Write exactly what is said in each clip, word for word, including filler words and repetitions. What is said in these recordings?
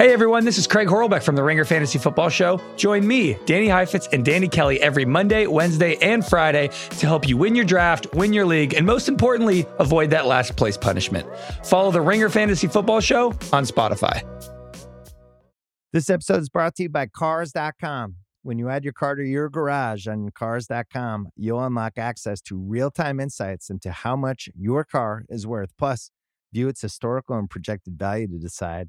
Hey everyone, this is Craig Horlbeck from the Ringer Fantasy Football Show. Join me, Danny Heifetz, and Danny Kelly every Monday, Wednesday, and Friday to help you win your draft, win your league, and most importantly, avoid that last place punishment. Follow the Ringer Fantasy Football Show on Spotify. This episode is brought to you by Cars dot com. When you add your car to your garage on Cars dot com, you'll unlock access to real-time insights into how much your car is worth, plus view its historical and projected value to decide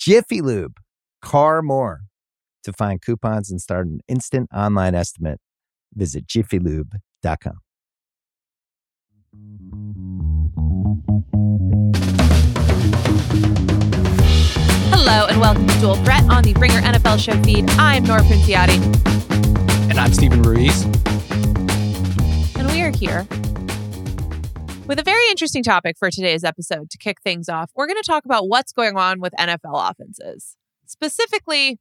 Jiffy Lube, car more. To find coupons and start an instant online estimate, visit jiffy lube dot com. Hello and welcome to Dual Threat on the Ringer N F L Show feed. I'm Nora Princiotti. And I'm Stephen Ruiz. And we are here with a very interesting topic for today's episode. To kick things off, we're going to talk about what's going on with N F L offenses. Specifically,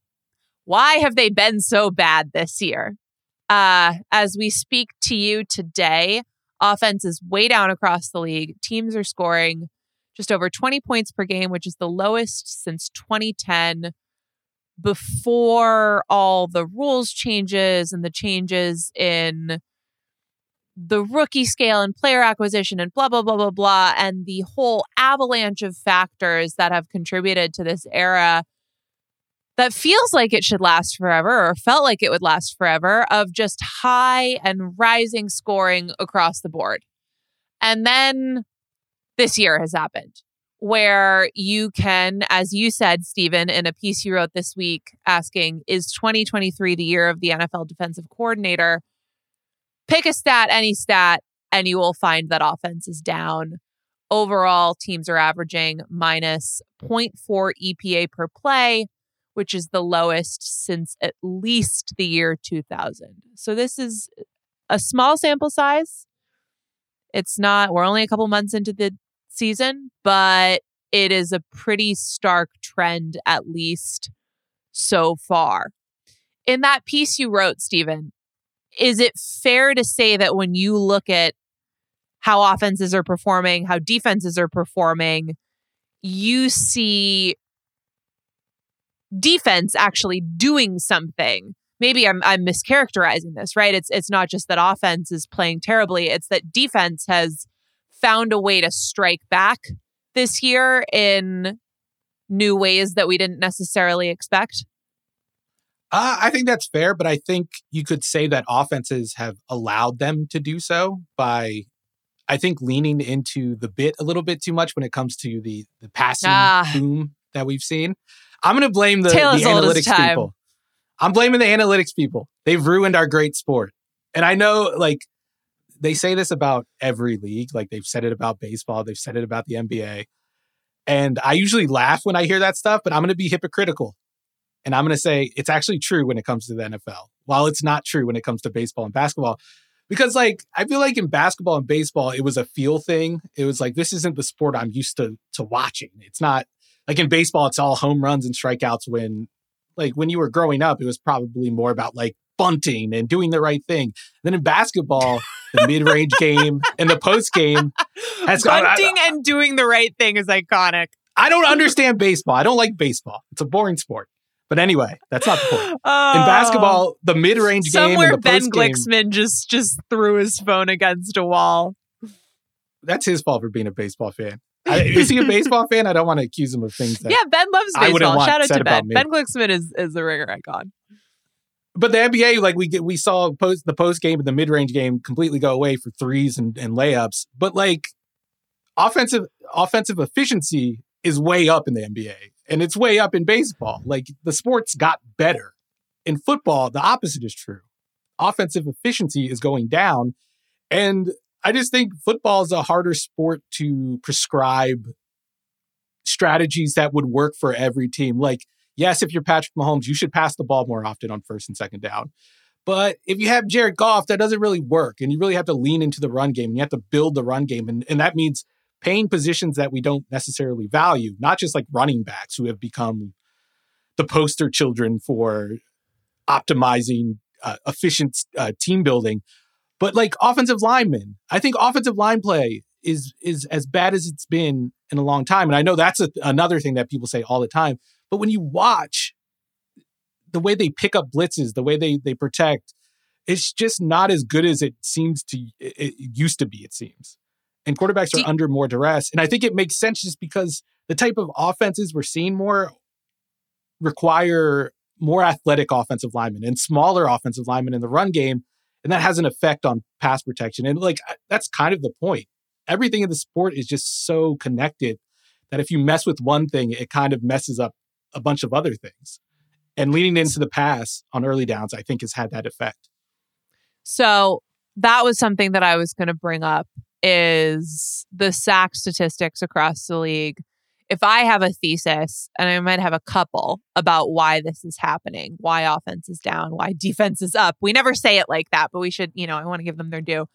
why have they been so bad this year? Uh, as we speak to you today, offense is way down across the league. Teams are scoring just over twenty points per game, which is the lowest since twenty ten, before all the rules changes and the changes in the rookie scale and player acquisition and blah, blah, blah, blah, blah, and the whole avalanche of factors that have contributed to this era that feels like it should last forever, or felt like it would last forever, of just high and rising scoring across the board. And then this year has happened where you can, as you said, Stephen, in a piece you wrote this week asking, is twenty twenty-three the year of the N F L defensive coordinator? Pick a stat, any stat, and you will find that offense is down. Overall, teams are averaging minus zero point four E P A per play, which is the lowest since at least the year two thousand. So this is a small sample size. It's not, we're only a couple months into the season, but it is a pretty stark trend, at least so far. In that piece you wrote, Stephen, is it fair to say that when you look at how offenses are performing, how defenses are performing, you see defense actually doing something? Maybe I'm I'm mischaracterizing this, right? It's it's not just that offense is playing terribly, it's that defense has found a way to strike back this year in new ways that we didn't necessarily expect. Uh, I think that's fair, but I think you could say that offenses have allowed them to do so by, I think, leaning into the bit a little bit too much when it comes to the the passing ah. boom that we've seen. I'm going to blame the, the analytics people. I'm blaming the analytics people. They've ruined our great sport. And I know, like, they say this about every league. Like, they've said it about baseball. They've said it about the N B A. And I usually laugh when I hear that stuff, but I'm going to be hypocritical. And I'm going to say it's actually true when it comes to the N F L, while it's not true when it comes to baseball and basketball. Because, like, I feel like in basketball and baseball, it was a feel thing. It was like, this isn't the sport I'm used to to watching. It's not, like in baseball, it's all home runs and strikeouts. When, like, when you were growing up, it was probably more about, like, bunting and doing the right thing. Then in basketball, the mid-range game and the post game. Has bunting gone, I, and doing the right thing is iconic. I don't understand baseball. I don't like baseball. It's a boring sport. But anyway, that's not the point. Oh, in basketball, the mid-range game and the post game. Somewhere Ben Glicksman just, just threw his phone against a wall. That's his fault for being a baseball fan. I, is he a baseball fan? I don't want to accuse him of things that. Yeah, Ben loves baseball. Shout out to Ben. Ben Glucksman is, is the Ringer icon. But the N B A, like we we saw post, the post game and the mid range game completely go away for threes and, and layups. But like offensive offensive efficiency is way up in the N B A, and it's way up in baseball. Like the sports got better. In football, the opposite is true. Offensive efficiency is going down, and I just think football is a harder sport to prescribe strategies that would work for every team. Like, yes, if you're Patrick Mahomes, you should pass the ball more often on first and second down. But if you have Jared Goff, that doesn't really work. And you really have to lean into the run game. And you have to build the run game. And, and that means paying positions that we don't necessarily value, not just like running backs who have become the poster children for optimizing uh, efficient uh, team building. But like offensive linemen, I think offensive line play is is as bad as it's been in a long time. And I know that's a, another thing that people say all the time. But when you watch the way they pick up blitzes, the way they they protect, it's just not as good as it seems to it, it used to be, it seems. And quarterbacks are Do- under more duress. And I think it makes sense just because the type of offenses we're seeing more require more athletic offensive linemen and smaller offensive linemen in the run game. And that has an effect on pass protection. And like, that's kind of the point. Everything in the sport is just so connected that if you mess with one thing, it kind of messes up a bunch of other things. And leaning into the pass on early downs, I think has had that effect. So that was something that I was going to bring up is the sack statistics across the league. If I have a thesis, and I might have a couple about why this is happening, why offense is down, why defense is up. We never say it like that, but we should, you know, I want to give them their due.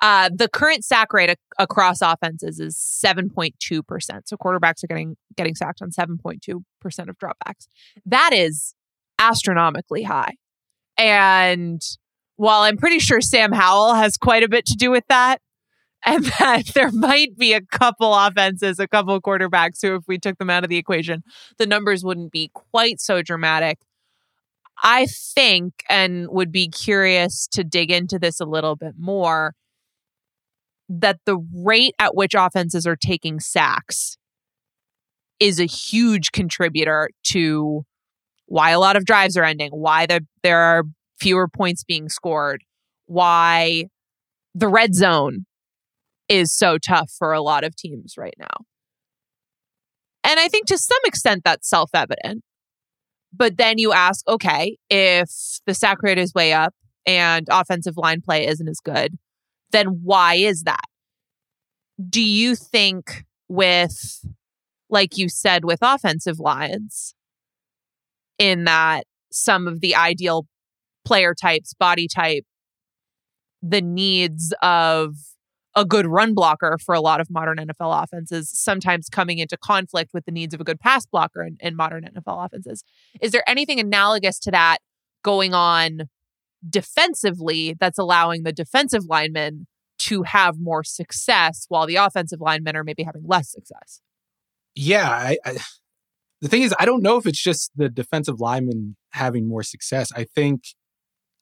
Uh, the current sack rate ac- across offenses is seven point two percent. So quarterbacks are getting getting sacked on seven point two percent of dropbacks. That is astronomically high. And while I'm pretty sure Sam Howell has quite a bit to do with that, and that there might be a couple offenses, a couple of quarterbacks who, if we took them out of the equation, the numbers wouldn't be quite so dramatic. I think, and would be curious to dig into this a little bit more, that the rate at which offenses are taking sacks is a huge contributor to why a lot of drives are ending, why the, there are fewer points being scored, why the red zone is so tough for a lot of teams right now. And I think to some extent that's self-evident. But then you ask, okay, if the sack rate is way up and offensive line play isn't as good, then why is that? Do you think with, like you said, with offensive lines, in that some of the ideal player types, body type, the needs of a good run blocker for a lot of modern N F L offenses sometimes coming into conflict with the needs of a good pass blocker in, in modern N F L offenses. Is there anything analogous to that going on defensively that's allowing the defensive linemen to have more success while the offensive linemen are maybe having less success? Yeah. I, I, the thing is, I don't know if it's just the defensive linemen having more success. I think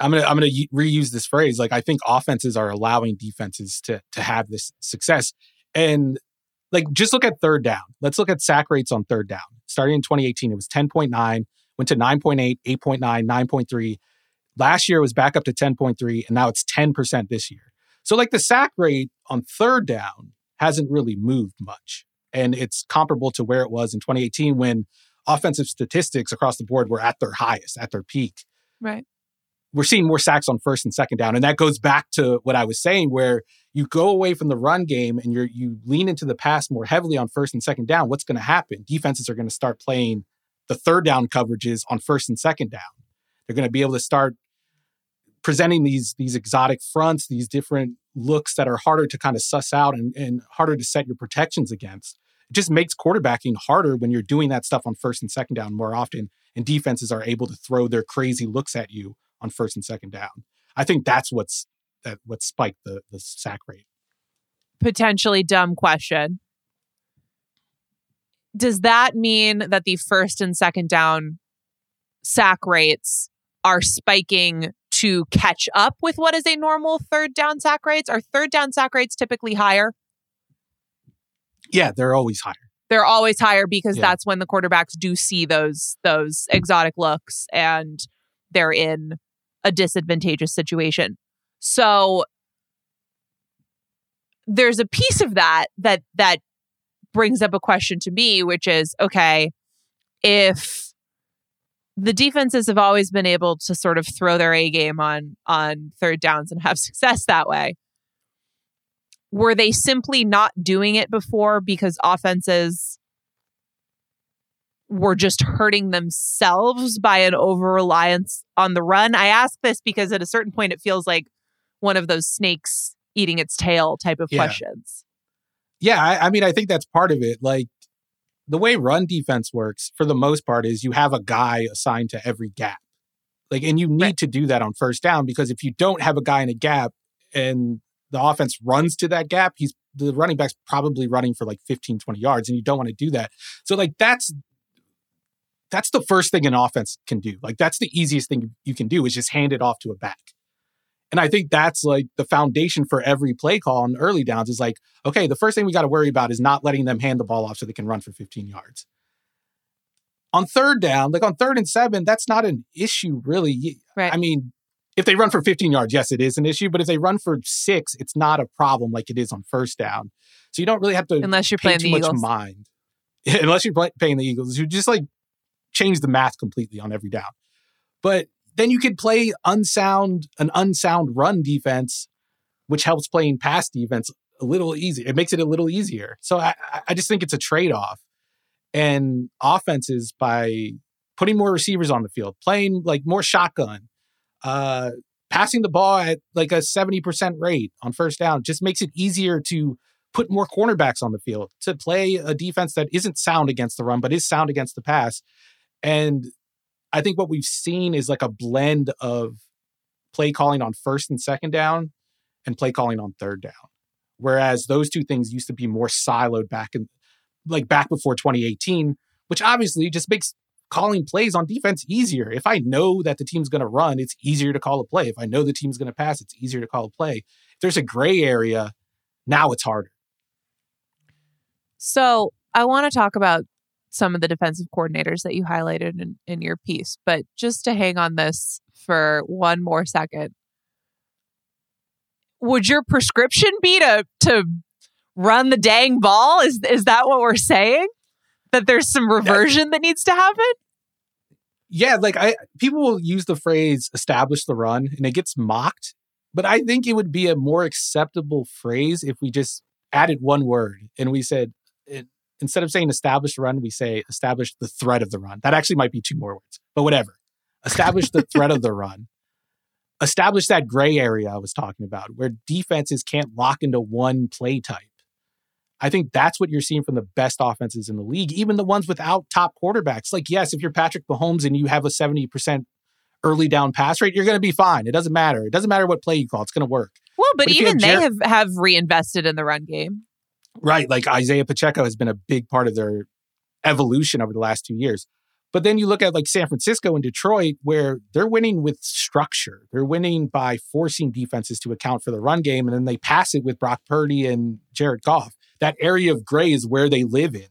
I'm gonna I'm gonna reuse this phrase. Like I think offenses are allowing defenses to to have this success, and like just look at third down. Let's look at sack rates on third down. Starting in twenty eighteen, it was ten point nine, went to nine point eight, eight point nine, nine point three. Last year it was back up to ten point three, and now it's ten percent this year. So like the sack rate on third down hasn't really moved much, and it's comparable to where it was in twenty eighteen when offensive statistics across the board were at their highest, at their peak. Right. We're seeing more sacks on first and second down. And that goes back to what I was saying, where you go away from the run game and you you lean into the pass more heavily on first and second down. What's going to happen? Defenses are going to start playing the third down coverages on first and second down. They're going to be able to start presenting these, these exotic fronts, these different looks that are harder to kind of suss out and, and harder to set your protections against. It just makes quarterbacking harder when you're doing that stuff on first and second down more often, and defenses are able to throw their crazy looks at you on first and second down. I think that's what's that what spiked the, the sack rate. Potentially dumb question. Does that mean that the first and second down sack rates are spiking to catch up with what is a normal third down sack rates? Are third down sack rates typically higher? Yeah, they're always higher. They're always higher because yeah. that's when the quarterbacks do see those those exotic looks and they're in a disadvantageous situation. So there's a piece of that that that brings up a question to me, which is, okay, if the defenses have always been able to sort of throw their A game on on third downs and have success that way, were they simply not doing it before because offenses were just hurting themselves by an over-reliance on the run? I ask this because at a certain point, it feels like one of those snakes eating its tail type of yeah. questions. Yeah, I, I mean, I think that's part of it. Like, the way run defense works, for the most part, is you have a guy assigned to every gap. Like, and you need right. to do that on first down, because if you don't have a guy in a gap and the offense runs to that gap, he's the running back's probably running for like fifteen, twenty yards, and you don't want to do that. So like that's that's the first thing an offense can do. Like that's the easiest thing you can do is just hand it off to a back. And I think that's like the foundation for every play call on early downs is like, okay, the first thing we got to worry about is not letting them hand the ball off so they can run for fifteen yards. On third down, like on third and seven, that's not an issue really. Right. I mean, if they run for fifteen yards, yes, it is an issue. But if they run for six, it's not a problem like it is on first down. So you don't really have to unless you're pay playing too the much Eagles. mind. Unless you're play, paying the Eagles, who just like change the math completely on every down. But then you could play unsound, an unsound run defense, which helps playing pass defense a little easier. It makes it a little easier. So I, I just think it's a trade-off. And offenses, by putting more receivers on the field, playing like more shotgun, uh, passing the ball at like a seventy percent rate on first down just makes it easier to put more cornerbacks on the field, to play a defense that isn't sound against the run, but is sound against the pass. And I think what we've seen is like a blend of play calling on first and second down and play calling on third down. Whereas those two things used to be more siloed back in like back before twenty eighteen, which obviously just makes calling plays on defense easier. If I know that the team's going to run, it's easier to call a play. If I know the team's going to pass, it's easier to call a play. If there's a gray area, now it's harder. So I want to talk about some of the defensive coordinators that you highlighted in, in your piece, but just to hang on this for one more second, would your prescription be to to run the dang ball? Is is that what we're saying? That there's some reversion that needs to happen? Yeah, like I people will use the phrase establish the run and it gets mocked, but I think it would be a more acceptable phrase if we just added one word and we said, it, instead of saying establish the run, we say establish the threat of the run. That actually might be two more words, but whatever. Establish the threat of the run. Establish that gray area I was talking about where defenses can't lock into one play type. I think that's what you're seeing from the best offenses in the league, even the ones without top quarterbacks. Like, yes, if you're Patrick Mahomes and you have a seventy percent early down pass rate, you're going to be fine. It doesn't matter. It doesn't matter what play you call. It's going to work. Well, but, but even they Jared, have, have reinvested in the run game. Right. Like Isaiah Pacheco has been a big part of their evolution over the last two years. But then you look at like San Francisco and Detroit, where they're winning with structure. They're winning by forcing defenses to account for the run game, and then they pass it with Brock Purdy and Jared Goff. That area of gray is where they live in,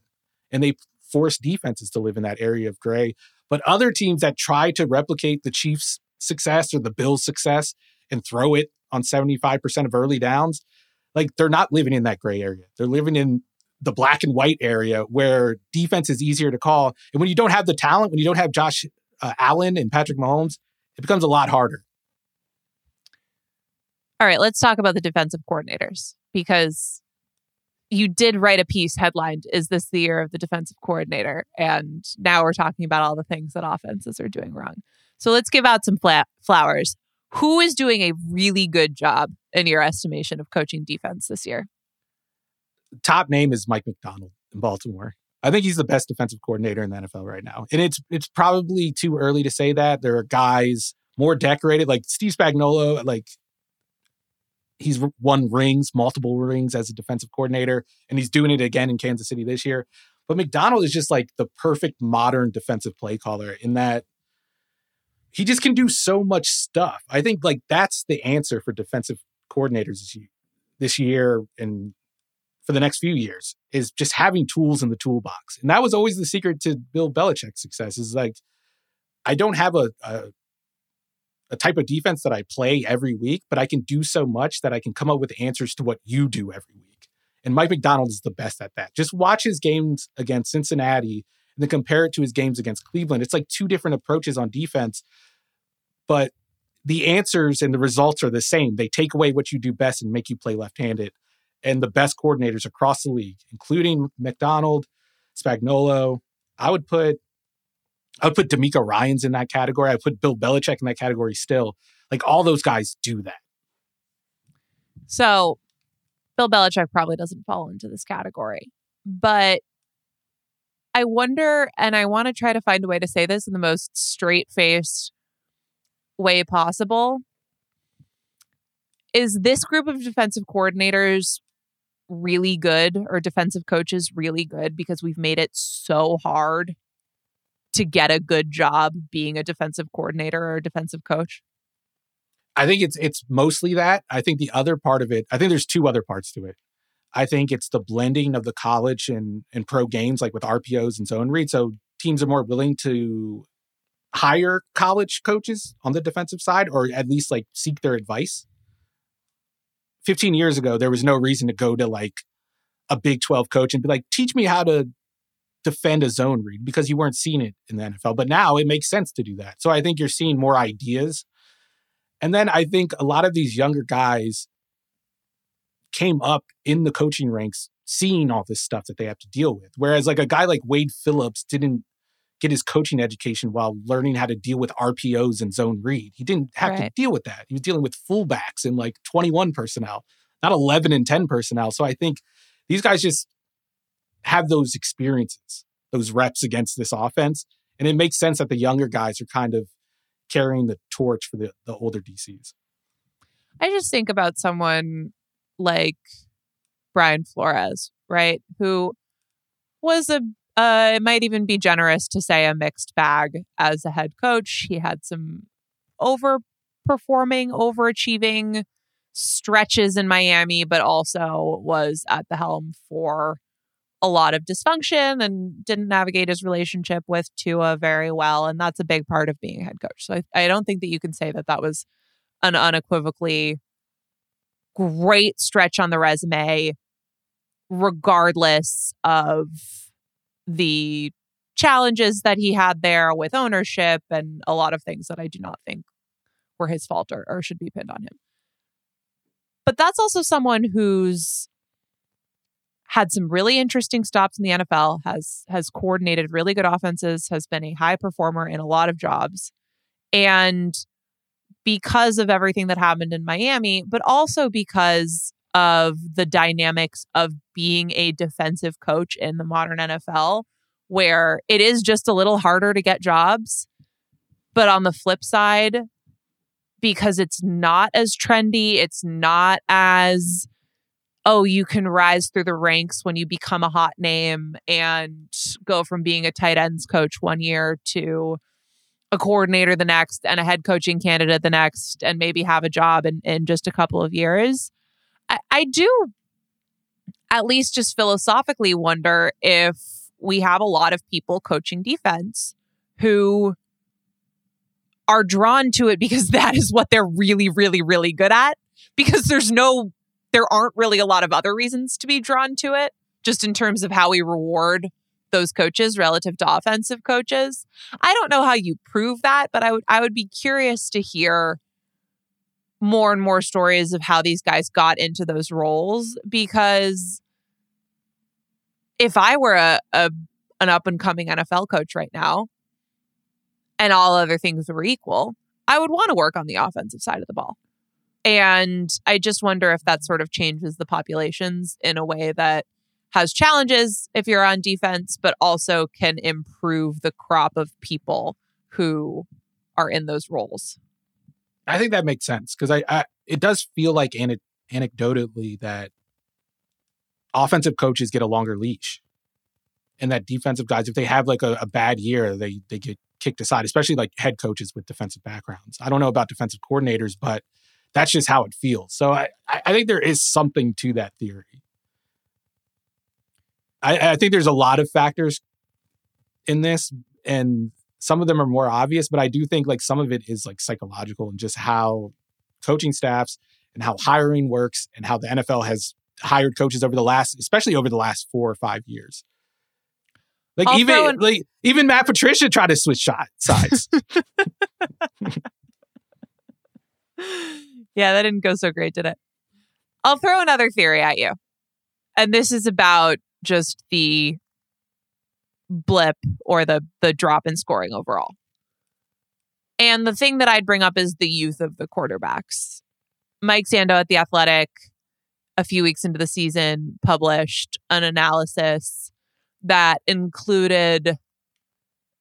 and they force defenses to live in that area of gray. But other teams that try to replicate the Chiefs' success or the Bills' success and throw it on seventy-five percent of early downs, like they're not living in that gray area. They're living in the black and white area where defense is easier to call. And when you don't have the talent, when you don't have Josh uh, Allen and Patrick Mahomes, it becomes a lot harder. All right, let's talk about the defensive coordinators, because you did write a piece headlined, "Is this the year of the defensive coordinator?" And now we're talking about all the things that offenses are doing wrong. So let's give out some fla- flowers. Who is doing a really good job in your estimation of coaching defense this year? Top name is Mike Macdonald in Baltimore. I think he's the best defensive coordinator in the N F L right now. And it's it's probably too early to say that. There are guys more decorated, like Steve Spagnuolo, like he's won rings, multiple rings as a defensive coordinator, and he's doing it again in Kansas City this year. But Macdonald is just like the perfect modern defensive play caller in that he just can do so much stuff. I think like that's the answer for defensive coordinators this year and for the next few years is just having tools in the toolbox. And that was always the secret to Bill Belichick's success is like, I don't have a, a a type of defense that I play every week, but I can do so much that I can come up with answers to what you do every week. And Mike Macdonald is the best at that. Just watch his games against Cincinnati and then compare it to his games against Cleveland. It's like two different approaches on defense, but the answers and the results are the same. They take away what you do best and make you play left-handed. And the best coordinators across the league, including Macdonald, Spagnuolo, I would put I would put DeMeco Ryans in that category. I would put Bill Belichick in that category still. Like, all those guys do that. So, Bill Belichick probably doesn't fall into this category. But I wonder, and I want to try to find a way to say this in the most straight-faced way possible, is this group of defensive coordinators really good, or defensive coaches really good, because we've made it so hard to get a good job being a defensive coordinator or a defensive coach? I think it's it's mostly that. I think the other part of it, I think there's two other parts to it. I think it's the blending of the college and, and pro games, like with R P Os and zone read. So teams are more willing to hire college coaches on the defensive side, or at least like seek their advice. fifteen years ago, there was no reason to go to like a Big twelve coach and be like, teach me how to defend a zone read, because you weren't seeing it in the N F L. But now it makes sense to do that. So I think you're seeing more ideas. And then I think a lot of these younger guys came up in the coaching ranks seeing all this stuff that they have to deal with. Whereas like a guy like Wade Phillips didn't get his coaching education while learning how to deal with R P Os and zone read. He didn't have right. to deal with that. He was dealing with fullbacks and like twenty-one personnel, not eleven and ten personnel. So I think these guys just have those experiences, those reps against this offense. And it makes sense that the younger guys are kind of carrying the torch for the, the older D Cs. I just think about someone like Brian Flores, right? Who was a, uh, it might even be generous to say, a mixed bag as a head coach. He had some overperforming, overachieving stretches in Miami, but also was at the helm for a lot of dysfunction and didn't navigate his relationship with Tua very well. And that's a big part of being a head coach. So I, I don't think that you can say that that was an unequivocally great stretch on the resume, regardless of the challenges that he had there with ownership and a lot of things that I do not think were his fault or, or should be pinned on him. But that's also someone who's had some really interesting stops in the N F L, has has coordinated really good offenses, has been a high performer in a lot of jobs. And because of everything that happened in Miami, but also because of the dynamics of being a defensive coach in the modern N F L, where it is just a little harder to get jobs. But on the flip side, because it's not as trendy, it's not as... oh, you can rise through the ranks when you become a hot name and go from being a tight ends coach one year to a coordinator the next and a head coaching candidate the next and maybe have a job in, in just a couple of years. I, I do at least just philosophically wonder if we have a lot of people coaching defense who are drawn to it because that is what they're really, really, really good at, because there's no... there aren't really a lot of other reasons to be drawn to it, just in terms of how we reward those coaches relative to offensive coaches. I don't know how you prove that, but I would I would be curious to hear more and more stories of how these guys got into those roles, because if I were a, a an up-and-coming N F L coach right now, and all other things were equal, I would want to work on the offensive side of the ball. And I just wonder if that sort of changes the populations in a way that has challenges if you're on defense, but also can improve the crop of people who are in those roles. I think that makes sense, because I, I it does feel like an- anecdotally that offensive coaches get a longer leash, and that defensive guys, if they have like a, a bad year, they they get kicked aside, especially like head coaches with defensive backgrounds. I don't know about defensive coordinators, but that's just how it feels. So I, I think there is something to that theory. I, I think there's a lot of factors in this, and some of them are more obvious, but I do think like some of it is like psychological and just how coaching staffs and how hiring works and how the N F L has hired coaches over the last, especially over the last four or five years. Like I'll even in- like even Matt Patricia tried to switch shot sides. Yeah, that didn't go so great, did it? I'll throw another theory at you. And this is about just the blip or the the drop in scoring overall. And the thing that I'd bring up is the youth of the quarterbacks. Mike Sando at The Athletic, a few weeks into the season, published an analysis that included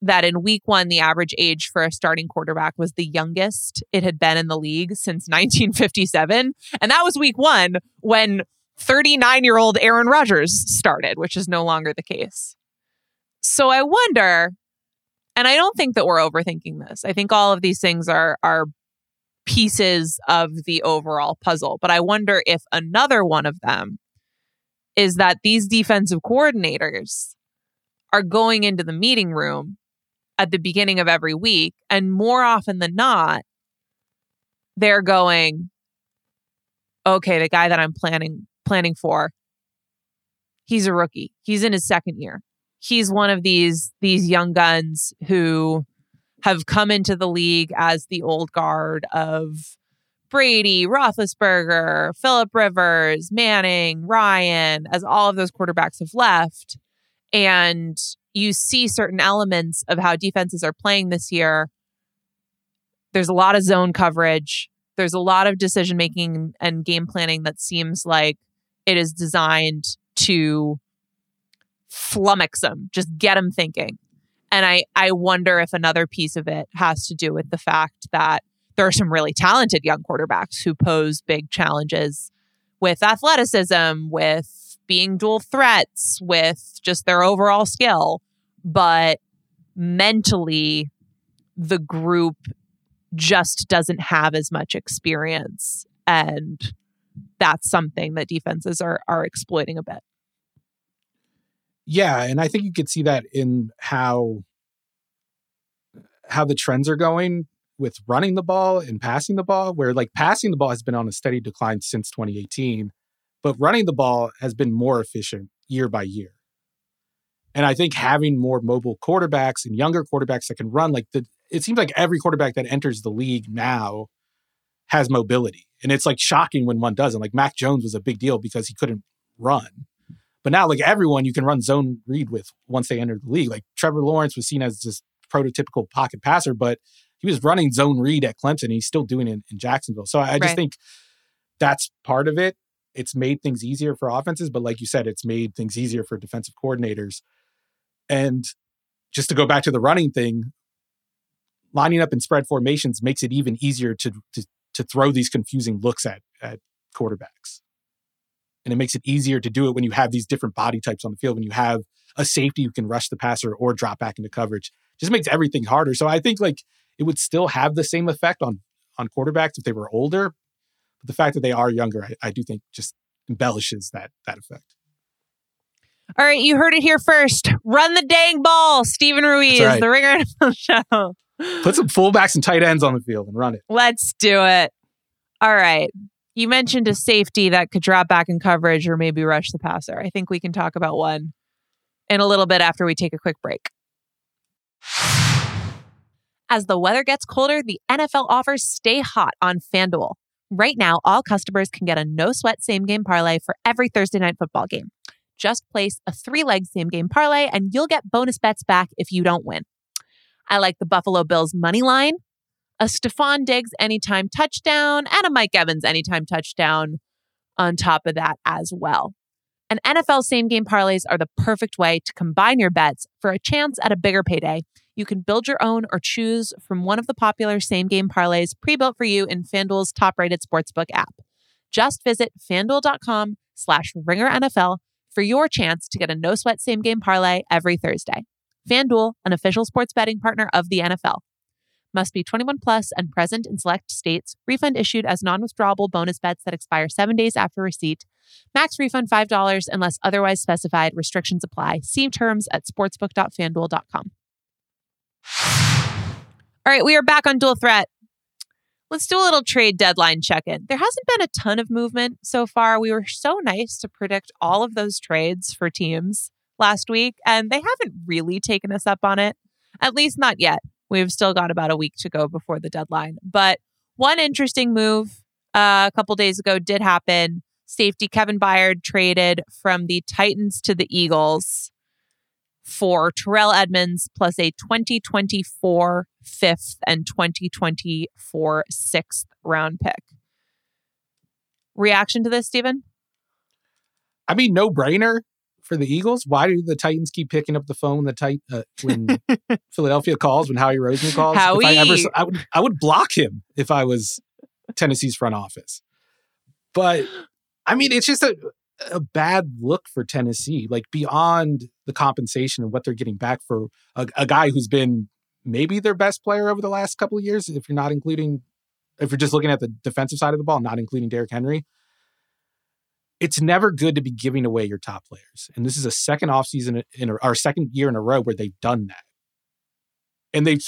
that in week one, the average age for a starting quarterback was the youngest it had been in the league since nineteen fifty-seven. And that was week one when thirty-nine-year-old Aaron Rodgers started, which is no longer the case. So I wonder, and I don't think that we're overthinking this. I think all of these things are are pieces of the overall puzzle. But I wonder if another one of them is that these defensive coordinators are going into the meeting room at the beginning of every week, and more often than not, they're going, okay, the guy that I'm planning planning for, he's a rookie. He's in his second year. He's one of these these young guns who have come into the league as the old guard of Brady, Roethlisberger, Phillip Rivers, Manning, Ryan, as all of those quarterbacks have left. And you see certain elements of how defenses are playing this year. There's a lot of zone coverage. There's a lot of decision-making and game planning that seems like it is designed to flummox them, just get them thinking. And I, I wonder if another piece of it has to do with the fact that there are some really talented young quarterbacks who pose big challenges with athleticism, with being dual threats, with just their overall skill. But mentally, the group just doesn't have as much experience. And that's something that defenses are are exploiting a bit. Yeah, and I think you could see that in how how the trends are going with running the ball and passing the ball, where like passing the ball has been on a steady decline since twenty eighteen, but running the ball has been more efficient year by year. And I think having more mobile quarterbacks and younger quarterbacks that can run, like the, it seems like every quarterback that enters the league now has mobility. And it's like shocking when one doesn't. Like Mac Jones was a big deal because he couldn't run. But now, like everyone, you can run zone read with once they enter the league. Like Trevor Lawrence was seen as this prototypical pocket passer, but he was running zone read at Clemson. And he's still doing it in Jacksonville. So I, I just right. think that's part of it. It's made things easier for offenses, but like you said, it's made things easier for defensive coordinators. And just to go back to the running thing, lining up in spread formations makes it even easier to to, to throw these confusing looks at at quarterbacks. And it makes it easier to do it when you have these different body types on the field, when you have a safety who can rush the passer or drop back into coverage. It just makes everything harder. So I think like it would still have the same effect on on quarterbacks if they were older. But the fact that they are younger, I, I do think just embellishes that that effect. All right, you heard it here first. Run the dang ball, Stephen Ruiz, right. The Ringer N F L Show. Put some fullbacks and tight ends on the field and run it. Let's do it. All right. You mentioned a safety that could drop back in coverage or maybe rush the passer. I think we can talk about one in a little bit after we take a quick break. As the weather gets colder, the N F L offers stay hot on FanDuel. Right now, all customers can get a no-sweat same-game parlay for every Thursday night football game. Just place a three-leg same-game parlay and you'll get bonus bets back if you don't win. I like the Buffalo Bills money line, a Stephon Diggs anytime touchdown, and a Mike Evans anytime touchdown on top of that as well. And N F L same-game parlays are the perfect way to combine your bets for a chance at a bigger payday. You can build your own or choose from one of the popular same-game parlays pre-built for you in FanDuel's top-rated sportsbook app. Just visit FanDuel.com slash RingerNFL for your chance to get a no-sweat same-game parlay every Thursday. FanDuel, an official sports betting partner of the N F L. Must be twenty-one plus and present in select states. Refund issued as non-withdrawable bonus bets that expire seven days after receipt. Max refund five dollars unless otherwise specified. Restrictions apply. See terms at sportsbook dot fan duel dot com. All right, we are back on Dual Threat. Let's do a little trade deadline check-in. There hasn't been a ton of movement so far. We were so nice to predict all of those trades for teams last week, and they haven't really taken us up on it, at least not yet. We've still got about a week to go before the deadline. But one interesting move uh, a couple days ago did happen. Safety Kevin Byard traded from the Titans to the Eagles for Terrell Edmonds plus a twenty twenty-four fifth and twenty twenty-four sixth round pick. Reaction to this, Stephen? I mean, no brainer for the Eagles. Why do the Titans keep picking up the phone? The tit- uh, when Philadelphia calls, when Howie Roseman calls, Howie. If I, ever, I would I would block him if I was Tennessee's front office. But I mean, it's just a. a bad look for Tennessee, like beyond the compensation and what they're getting back for a, a guy who's been maybe their best player over the last couple of years. If you're not including, if you're just looking at the defensive side of the ball, not including Derrick Henry, it's never good to be giving away your top players. And this is a second offseason in our second year in a row where they've done that. And they've,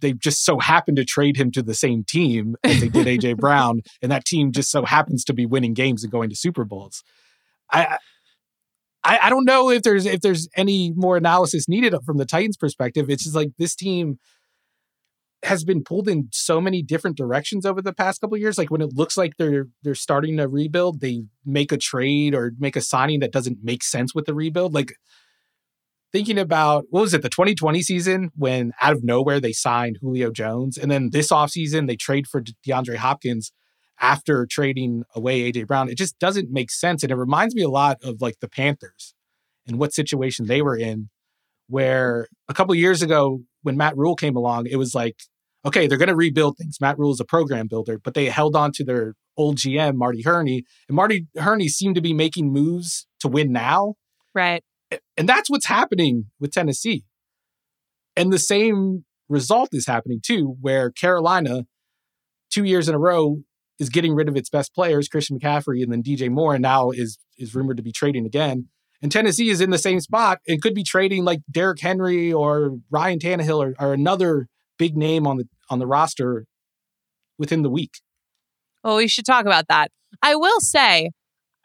they've just so happened to trade him to the same team as they did A J Brown. And that team just so happens to be winning games and going to Super Bowls. I, I I don't know if there's if there's any more analysis needed from the Titans' perspective. It's just like this team has been pulled in so many different directions over the past couple of years. Like when it looks like they're they're starting to rebuild, they make a trade or make a signing that doesn't make sense with the rebuild. Like thinking about, what was it, the twenty twenty season when out of nowhere they signed Julio Jones. And then this offseason they trade for DeAndre Hopkins after trading away A J Brown. It just doesn't make sense. And it reminds me a lot of like the Panthers and what situation they were in, where a couple of years ago when Matt Rhule came along, it was like, okay, they're going to rebuild things. Matt Rhule is a program builder, but they held on to their old G M, Marty Hurney. And Marty Hurney seemed to be making moves to win now. Right. And that's what's happening with Tennessee. And the same result is happening too, where Carolina, two years in a row, is getting rid of its best players, Christian McCaffrey and then D J Moore, and now is is rumored to be trading again. And Tennessee is in the same spot and could be trading like Derrick Henry or Ryan Tannehill or, or another big name on the on the roster within the week. Well, we should talk about that. I will say,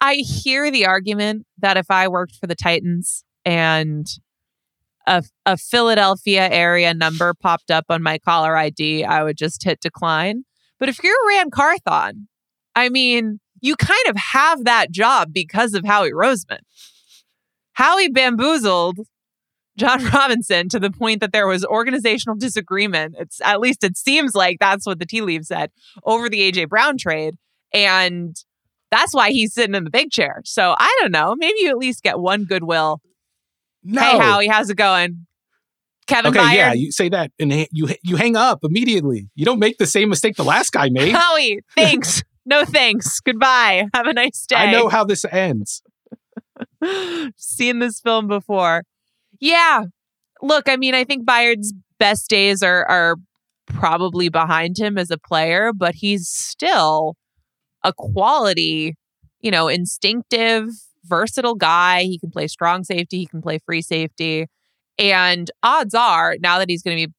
I hear the argument that if I worked for the Titans and a, a Philadelphia area number popped up on my caller I D, I would just hit decline. But if you're Ran Carthon, I mean, you kind of have that job because of Howie Roseman. Howie bamboozled John Robinson to the point that there was organizational disagreement. It's at least it seems like that's what the tea leaves said over the A J Brown trade. And that's why he's sitting in the big chair. So I don't know. Maybe you at least get one goodwill. No. Hey, Howie, how's it going? Kevin okay, Byard. Yeah, you say that and you you hang up immediately. You don't make the same mistake the last guy made. Howie, thanks. No thanks. Goodbye. Have a nice day. I know how this ends. Seen this film before. Yeah. Look, I mean, I think Byard's best days are are probably behind him as a player, but he's still a quality, you know, instinctive, versatile guy. He can play strong safety. He can play free safety. And odds are, now that he's going to be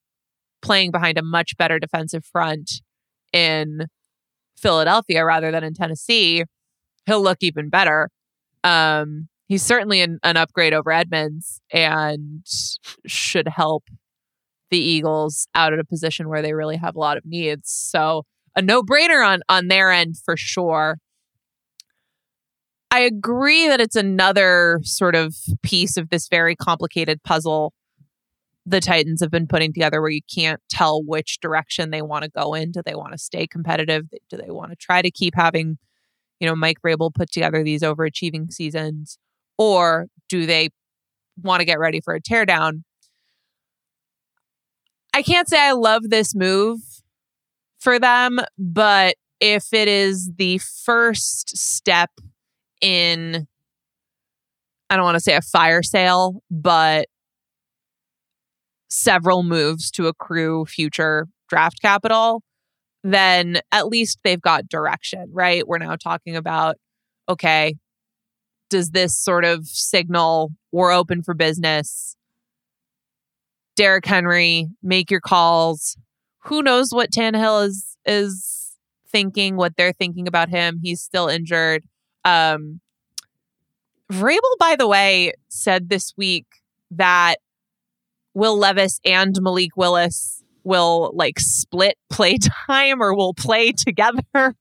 playing behind a much better defensive front in Philadelphia rather than in Tennessee, he'll look even better. Um, he's certainly an, an upgrade over Edmonds and should help the Eagles out at a position where they really have a lot of needs. So a no-brainer on, on their end for sure. I agree that it's another sort of piece of this very complicated puzzle the Titans have been putting together where you can't tell which direction they want to go in. Do they want to stay competitive? Do they want to try to keep having, you know, Mike Vrabel put together these overachieving seasons? Or do they want to get ready for a teardown? I can't say I love this move for them, but if it is the first step in, I don't want to say a fire sale, but several moves to accrue future draft capital, then at least they've got direction, right? We're now talking about, okay, does this sort of signal we're open for business? Derrick Henry, make your calls. Who knows what Tannehill is is thinking, what they're thinking about him. He's still injured. Um, Vrabel, by the way, said this week that Will Levis and Malik Willis will like split play time or will play together,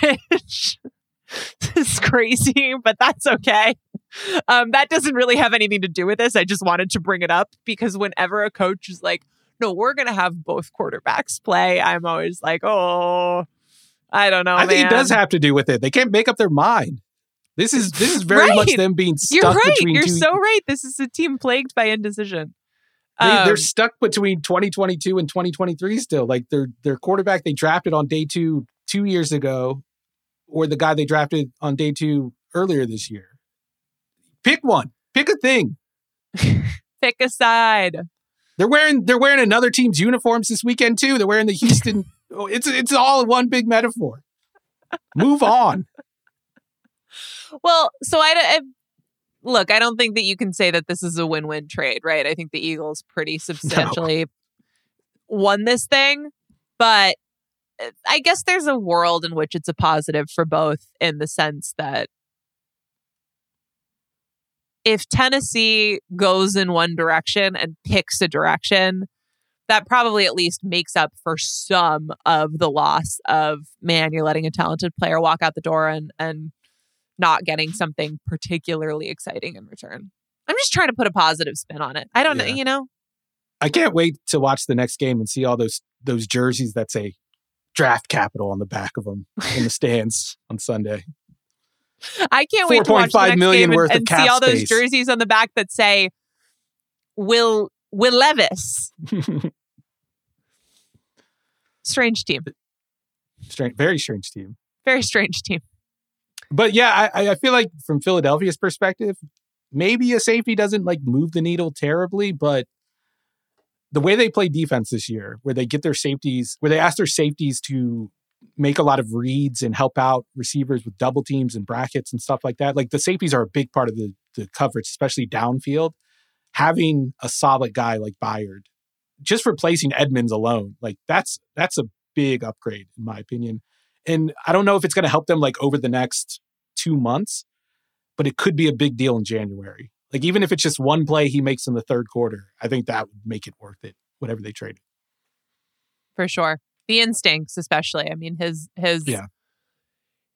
which is crazy, but that's okay. Um, that doesn't really have anything to do with this. I just wanted to bring it up because whenever a coach is like, no, we're going to have both quarterbacks play, I'm always like, oh, I don't know, I man. think it does have to do with it. They can't make up their mind. This is this is very right. much them being stuck You're right. between You're two... so right. This is a team plagued by indecision. They, um, they're stuck between twenty twenty-two and twenty twenty-three still. Like their their quarterback they drafted on day two two years ago, or the guy they drafted on day two earlier this year. Pick one. Pick a thing. Pick a side. They're wearing they're wearing another team's uniforms this weekend too. They're wearing the Houston. oh, it's it's all one big metaphor. Move on. Well, so I, I look, I don't think that you can say that this is a win-win trade, right? I think the Eagles pretty substantially no. won this thing, but I guess there's a world in which it's a positive for both in the sense that if Tennessee goes in one direction and picks a direction, that probably at least makes up for some of the loss of, man, you're letting a talented player walk out the door and, and not getting something particularly exciting in return. I'm just trying to put a positive spin on it. I don't yeah. know, you know? I can't wait to watch the next game and see all those those jerseys that say draft capital on the back of them in the stands on Sunday. I can't wait to watch the next game and, and see all those jerseys on the back that say Will, Will Levis. Strange team. Strange, very strange team. Very strange team. But yeah, I, I feel like from Philadelphia's perspective, maybe a safety doesn't like move the needle terribly, but the way they play defense this year, where they get their safeties, where they ask their safeties to make a lot of reads and help out receivers with double teams and brackets and stuff like that. Like the safeties are a big part of the, the coverage, especially downfield. Having a solid guy like Byard, just replacing Edmonds alone, like that's that's a big upgrade in my opinion. And I don't know if it's going to help them like over the next two months, but it could be a big deal in January. Like even if it's just one play he makes in the third quarter, I think that would make it worth it, whatever they trade. For sure. The instincts, especially. I mean, his his yeah.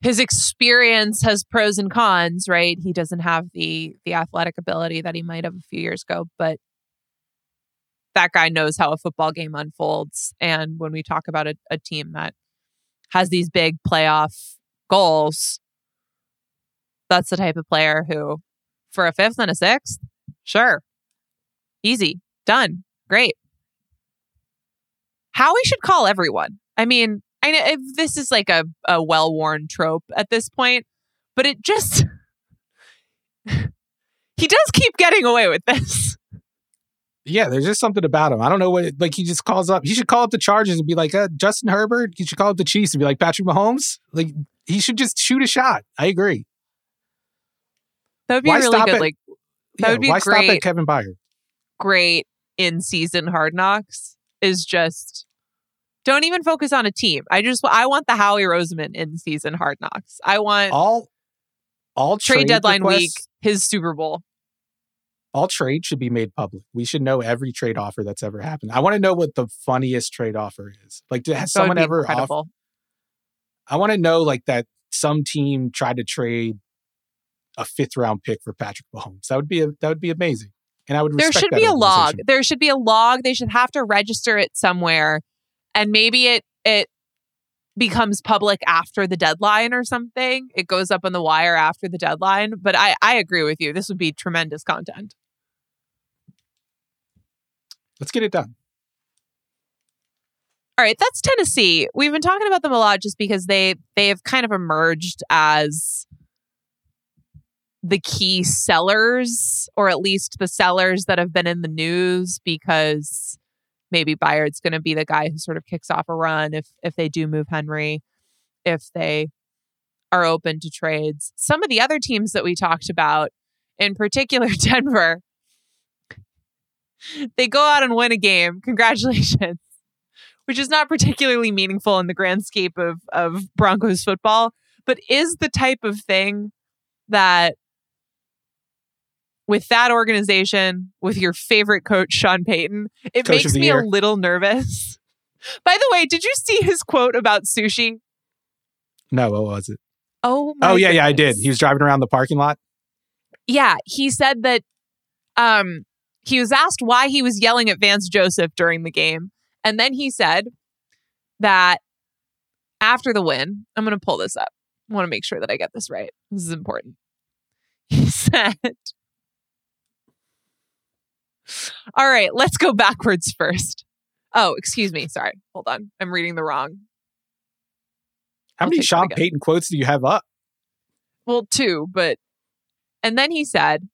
his experience has pros and cons, right? He doesn't have the the athletic ability that he might have a few years ago, but that guy knows how a football game unfolds. And when we talk about a, a team that has these big playoff goals, that's the type of player who, for a fifth and a sixth, sure. Easy. Done. Great. Howie should call everyone. I mean, I know if this is like a, a well-worn trope at this point, but it just... he does keep getting away with this. Yeah, there's just something about him. I don't know what, like, he just calls up. He should call up the Chargers and be like, uh, Justin Herbert. He should call up the Chiefs and be like, Patrick Mahomes. Like, he should just shoot a shot. I agree. That would be why really good. At, like, that yeah, would be why great. Why stop at Kevin Byard? Great in-season Hard Knocks is just, don't even focus on a team. I just, I want the Howie Roseman in-season Hard Knocks. I want all, all trade, trade deadline requests, week, his Super Bowl. All trades should be made public. We should know every trade offer that's ever happened. I want to know what the funniest trade offer is. Like, has someone ever offered? I want to know, like, that some team tried to trade a fifth round pick for Patrick Mahomes. That would be a, that would be amazing. And I would respect that. There should be a log. There should be a log. They should have to register it somewhere, and maybe it it becomes public after the deadline or something. It goes up on the wire after the deadline. But I I agree with you. This would be tremendous content. Let's get it done. All right, that's Tennessee. We've been talking about them a lot just because they they have kind of emerged as the key sellers, or at least the sellers that have been in the news because maybe Byard's going to be the guy who sort of kicks off a run if if they do move Henry, if they are open to trades. Some of the other teams that we talked about, in particular Denver, they go out and win a game. Congratulations. Which is not particularly meaningful in the grand scape of, of Broncos football, but is the type of thing that with that organization, with your favorite coach, Sean Payton, it coach makes me year. a little nervous. By the way, did you see his quote about sushi? No, what was it? Oh, my Oh, yeah, goodness. yeah, I did. He was driving around the parking lot. Yeah, he said that um, he was asked why he was yelling at Vance Joseph during the game. And then he said that after the win, I'm going to pull this up. I want to make sure that I get this right. This is important. He said, all right, let's go backwards first. Oh, excuse me. Sorry. Hold on. I'm reading the wrong. How many Sean Payton quotes do you have up? Well, two, but... And then he said,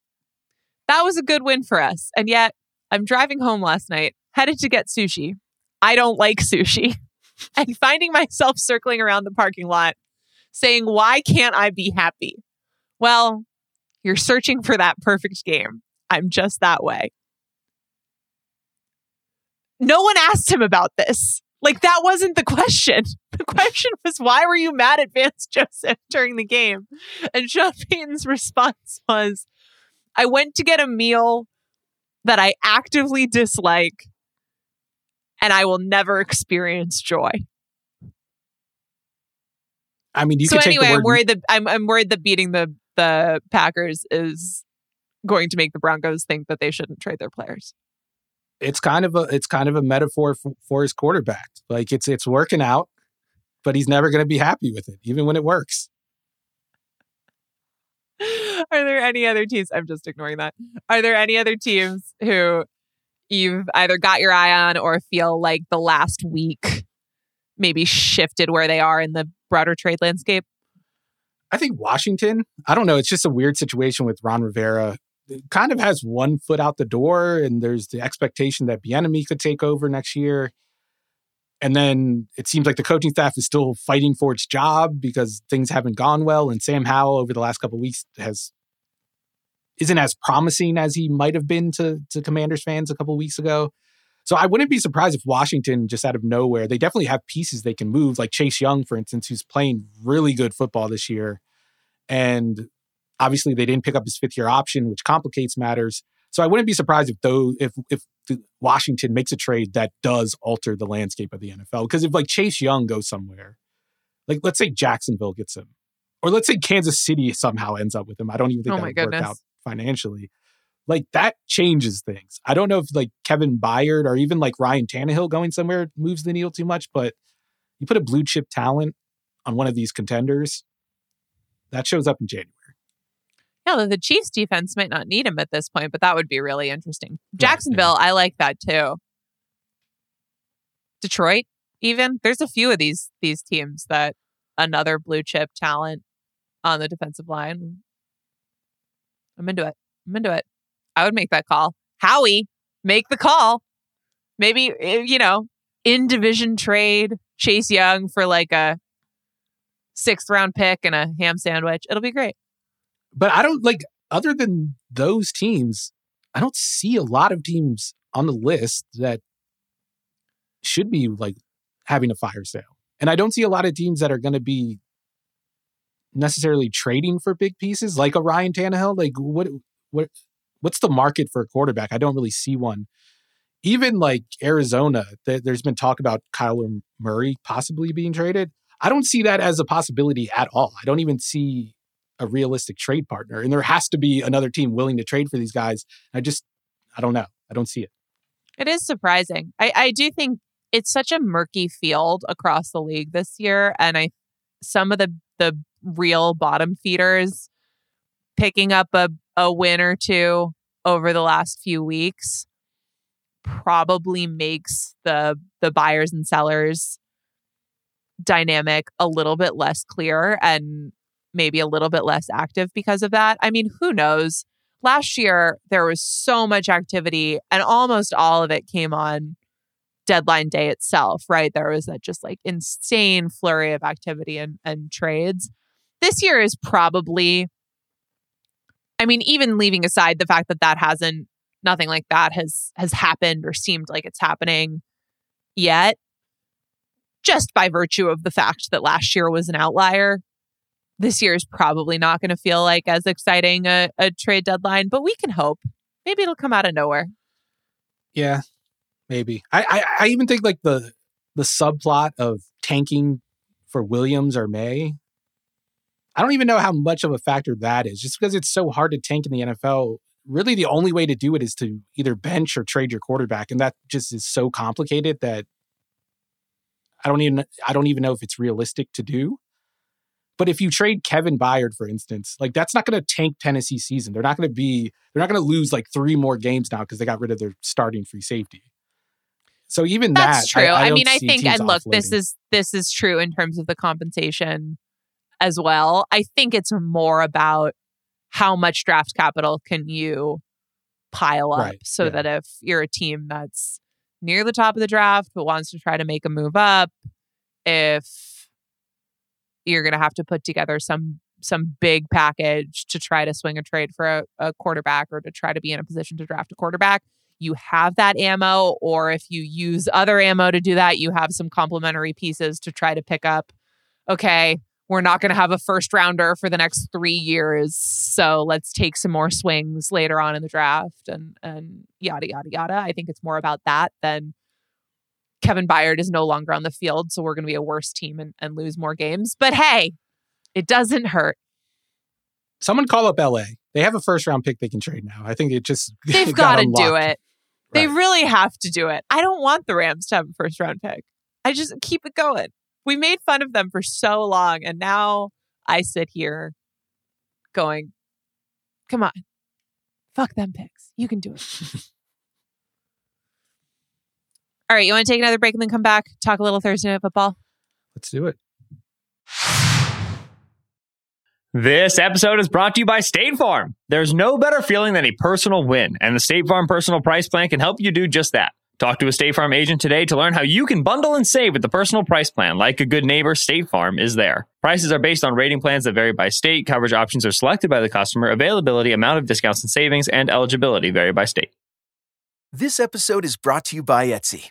that was a good win for us. And yet, I'm driving home last night, headed to get sushi. I don't like sushi. And finding myself circling around the parking lot saying, why can't I be happy? Well, you're searching for that perfect game. I'm just that way. No one asked him about this. Like, that wasn't the question. The question was, why were you mad at Vance Joseph during the game? And Sean Payton's response was, I went to get a meal that I actively dislike, and I will never experience joy. I mean, you so could anyway, take the word I'm worried that I'm I'm worried that beating the the Packers is going to make the Broncos think that they shouldn't trade their players. It's kind of a it's kind of a metaphor for, for his quarterback. Like it's it's working out, but he's never going to be happy with it, even when it works. Are there any other teams? I'm just ignoring that. Are there any other teams who you've either got your eye on or feel like the last week maybe shifted where they are in the broader trade landscape? I think Washington. I don't know. It's just a weird situation with Ron Rivera. It kind of has one foot out the door, and there's the expectation that Bieniemy could take over next year. And then it seems like the coaching staff is still fighting for its job because things haven't gone well. And Sam Howell over the last couple of weeks has isn't as promising as he might have been to, to Commanders fans a couple of weeks ago. So I wouldn't be surprised if Washington just out of nowhere, they definitely have pieces they can move, like Chase Young, for instance, who's playing really good football this year. And obviously they didn't pick up his fifth year option, which complicates matters. So I wouldn't be surprised if though if if Washington makes a trade that does alter the landscape of the N F L. Because if like Chase Young goes somewhere, like let's say Jacksonville gets him, or let's say Kansas City somehow ends up with him. I don't even think oh that would goodness. work out financially. Like that changes things. I don't know if like Kevin Byard or even like Ryan Tannehill going somewhere moves the needle too much, but you put a blue chip talent on one of these contenders, that shows up in January. Yeah, the Chiefs defense might not need him at this point, but that would be really interesting. Jacksonville, yeah. I like that too. Detroit, even. There's a few of these these teams that another blue chip talent on the defensive line. I'm into it. I'm into it. I would make that call. Howie, make the call. Maybe, you know, in division trade, Chase Young for like a sixth round pick and a ham sandwich. It'll be great. But I don't like, other than those teams, I don't see a lot of teams on the list that should be like having a fire sale. And I don't see a lot of teams that are going to be necessarily trading for big pieces like a Ryan Tannehill. Like what, what, what's the market for a quarterback? I don't really see one. Even like Arizona, th- there's been talk about Kyler Murray possibly being traded. I don't see that as a possibility at all. I don't even see a realistic trade partner. And there has to be another team willing to trade for these guys. I just, I don't know. I don't see it. It is surprising. I, I do think it's such a murky field across the league this year. And I, some of the, the real bottom feeders picking up a, a win or two over the last few weeks probably makes the, the buyers and sellers dynamic a little bit less clear and maybe a little bit less active because of that. I mean, who knows? Last year, there was so much activity and almost all of it came on deadline day itself, right? There was that just like insane flurry of activity and, and trades. This year is probably, I mean, even leaving aside the fact that that hasn't, nothing like that has has happened or seemed like it's happening yet, just by virtue of the fact that last year was an outlier, this year is probably not going to feel like as exciting a, a trade deadline, but we can hope. Maybe it'll come out of nowhere. Yeah, maybe. I, I, I even think like the the subplot of tanking for Williams or May, I don't even know how much of a factor that is, just because it's so hard to tank in the N F L. Really, the only way to do it is to either bench or trade your quarterback. And that just is so complicated that I don't even I don't even know if it's realistic to do. But if you trade Kevin Byard, for instance, like that's not going to tank Tennessee's season. They're not going to be, they're not going to lose like three more games now because they got rid of their starting free safety. So even that's that, true. I, I, I mean, I think, and look, this is this is true in terms of the compensation as well. I think it's more about how much draft capital can you pile up, right, so yeah. that if you're a team that's near the top of the draft but wants to try to make a move up, if you're going to have to put together some some big package to try to swing a trade for a, a quarterback or to try to be in a position to draft a quarterback, you have that ammo. Or if you use other ammo to do that, you have some complementary pieces to try to pick up. Okay, we're not going to have a first rounder for the next three years, so let's take some more swings later on in the draft and, and yada, yada, yada. I think it's more about that than Kevin Byard is no longer on the field, so we're going to be a worse team and, and lose more games. But hey, it doesn't hurt. Someone call up L A. They have a first round pick they can trade now. I think it just... They've got to do it. Right. They really have to do it. I don't want the Rams to have a first round pick. I just keep it going. We made fun of them for so long, and now I sit here going, come on, fuck them picks. You can do it. All right, you want to take another break and then come back, talk a little Thursday Night Football? Let's do it. This episode is brought to you by State Farm. There's no better feeling than a personal win, and the State Farm Personal Price Plan can help you do just that. Talk to a State Farm agent today to learn how you can bundle and save with the Personal Price Plan. Like a good neighbor, State Farm is there. Prices are based on rating plans that vary by state. Coverage options are selected by the customer. Availability, amount of discounts and savings, and eligibility vary by state. This episode is brought to you by Etsy.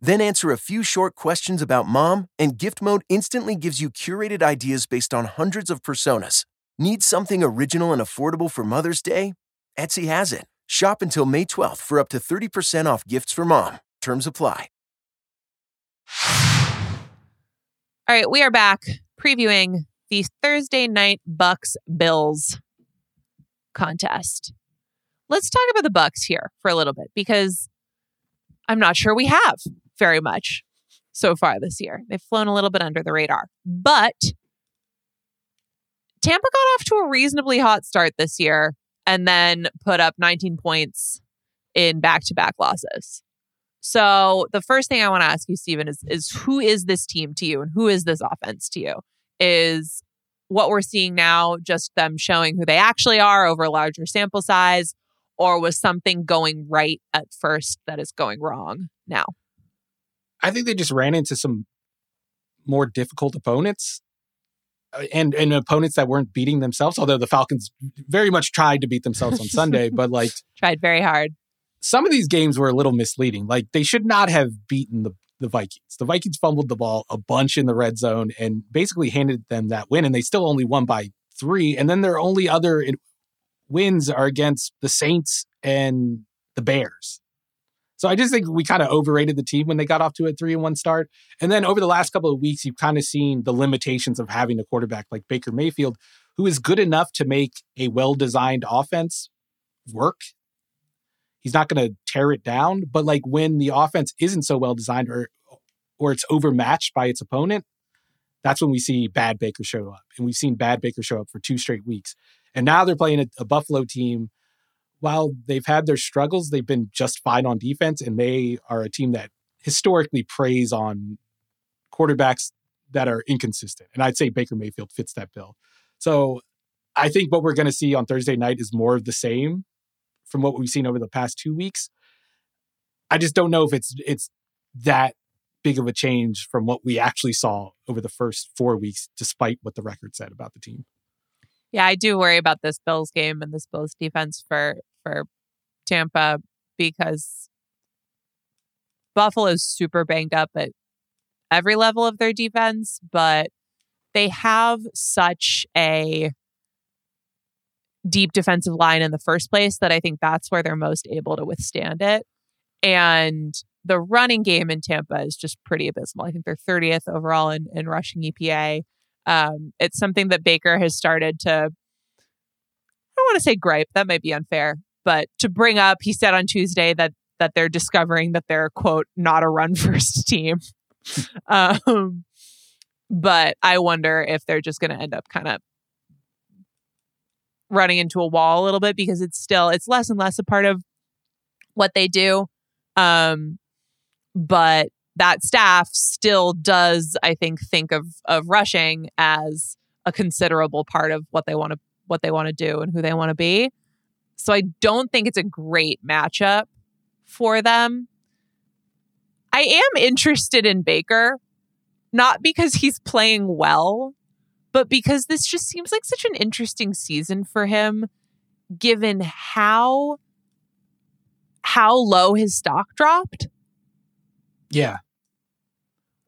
Then answer a few short questions about mom, and Gift Mode instantly gives you curated ideas based on hundreds of personas. Need something original and affordable for Mother's Day? Etsy has it. Shop until May twelfth for up to thirty percent off gifts for mom. Terms apply. All right, we are back previewing the Thursday night Bucks-Bills contest. Let's talk about the Bucks here for a little bit, because I'm not sure we have very much so far this year. They've flown a little bit under the radar, but Tampa got off to a reasonably hot start this year and then put up nineteen points in back-to-back losses. So the first thing I want to ask you, Stephen, is, is who is this team to you and who is this offense to you? Is what we're seeing now just them showing who they actually are over a larger sample size? Or was something going right at first that is going wrong now? I think they just ran into some more difficult opponents and, and opponents that weren't beating themselves, although the Falcons very much tried to beat themselves on Sunday, but like... Tried very hard. Some of these games were a little misleading. Like, they should not have beaten the, the Vikings. The Vikings fumbled the ball a bunch in the red zone and basically handed them that win, and they still only won by three. And then their only other... It, wins are against the Saints and the Bears. So I just think we kind of overrated the team when they got off to a three and one start. And then over the last couple of weeks, you've kind of seen the limitations of having a quarterback like Baker Mayfield, who is good enough to make a well-designed offense work. He's not going to tear it down, but like when the offense isn't so well-designed or or it's overmatched by its opponent, that's when we see bad Baker show up. And we've seen bad Baker show up for two straight weeks. And now they're playing a, a Buffalo team. While they've had their struggles, they've been just fine on defense, and they are a team that historically preys on quarterbacks that are inconsistent. And I'd say Baker Mayfield fits that bill. So I think what we're going to see on Thursday night is more of the same from what we've seen over the past two weeks. I just don't know if it's it's that big of a change from what we actually saw over the first four weeks, despite what the record said about the team. Yeah, I do worry about this Bills game and this Bills defense for, for Tampa, because Buffalo is super banged up at every level of their defense, but they have such a deep defensive line in the first place that I think that's where they're most able to withstand it. And the running game in Tampa is just pretty abysmal. I think they're thirtieth overall in, in rushing E P A. Um, it's something that Baker has started to, I don't want to say gripe, that might be unfair, but to bring up. He said on Tuesday that that they're discovering that they're, quote, not a run first team. um, but I wonder if they're just going to end up kind of running into a wall a little bit, because it's still, it's less and less a part of what they do. Um, but that staff still does, I think, think of, of rushing as a considerable part of what they want to, what they want to do and who they want to be. So I don't think it's a great matchup for them. I am interested in Baker, not because he's playing well, but because this just seems like such an interesting season for him, given how, how low his stock dropped. Yeah.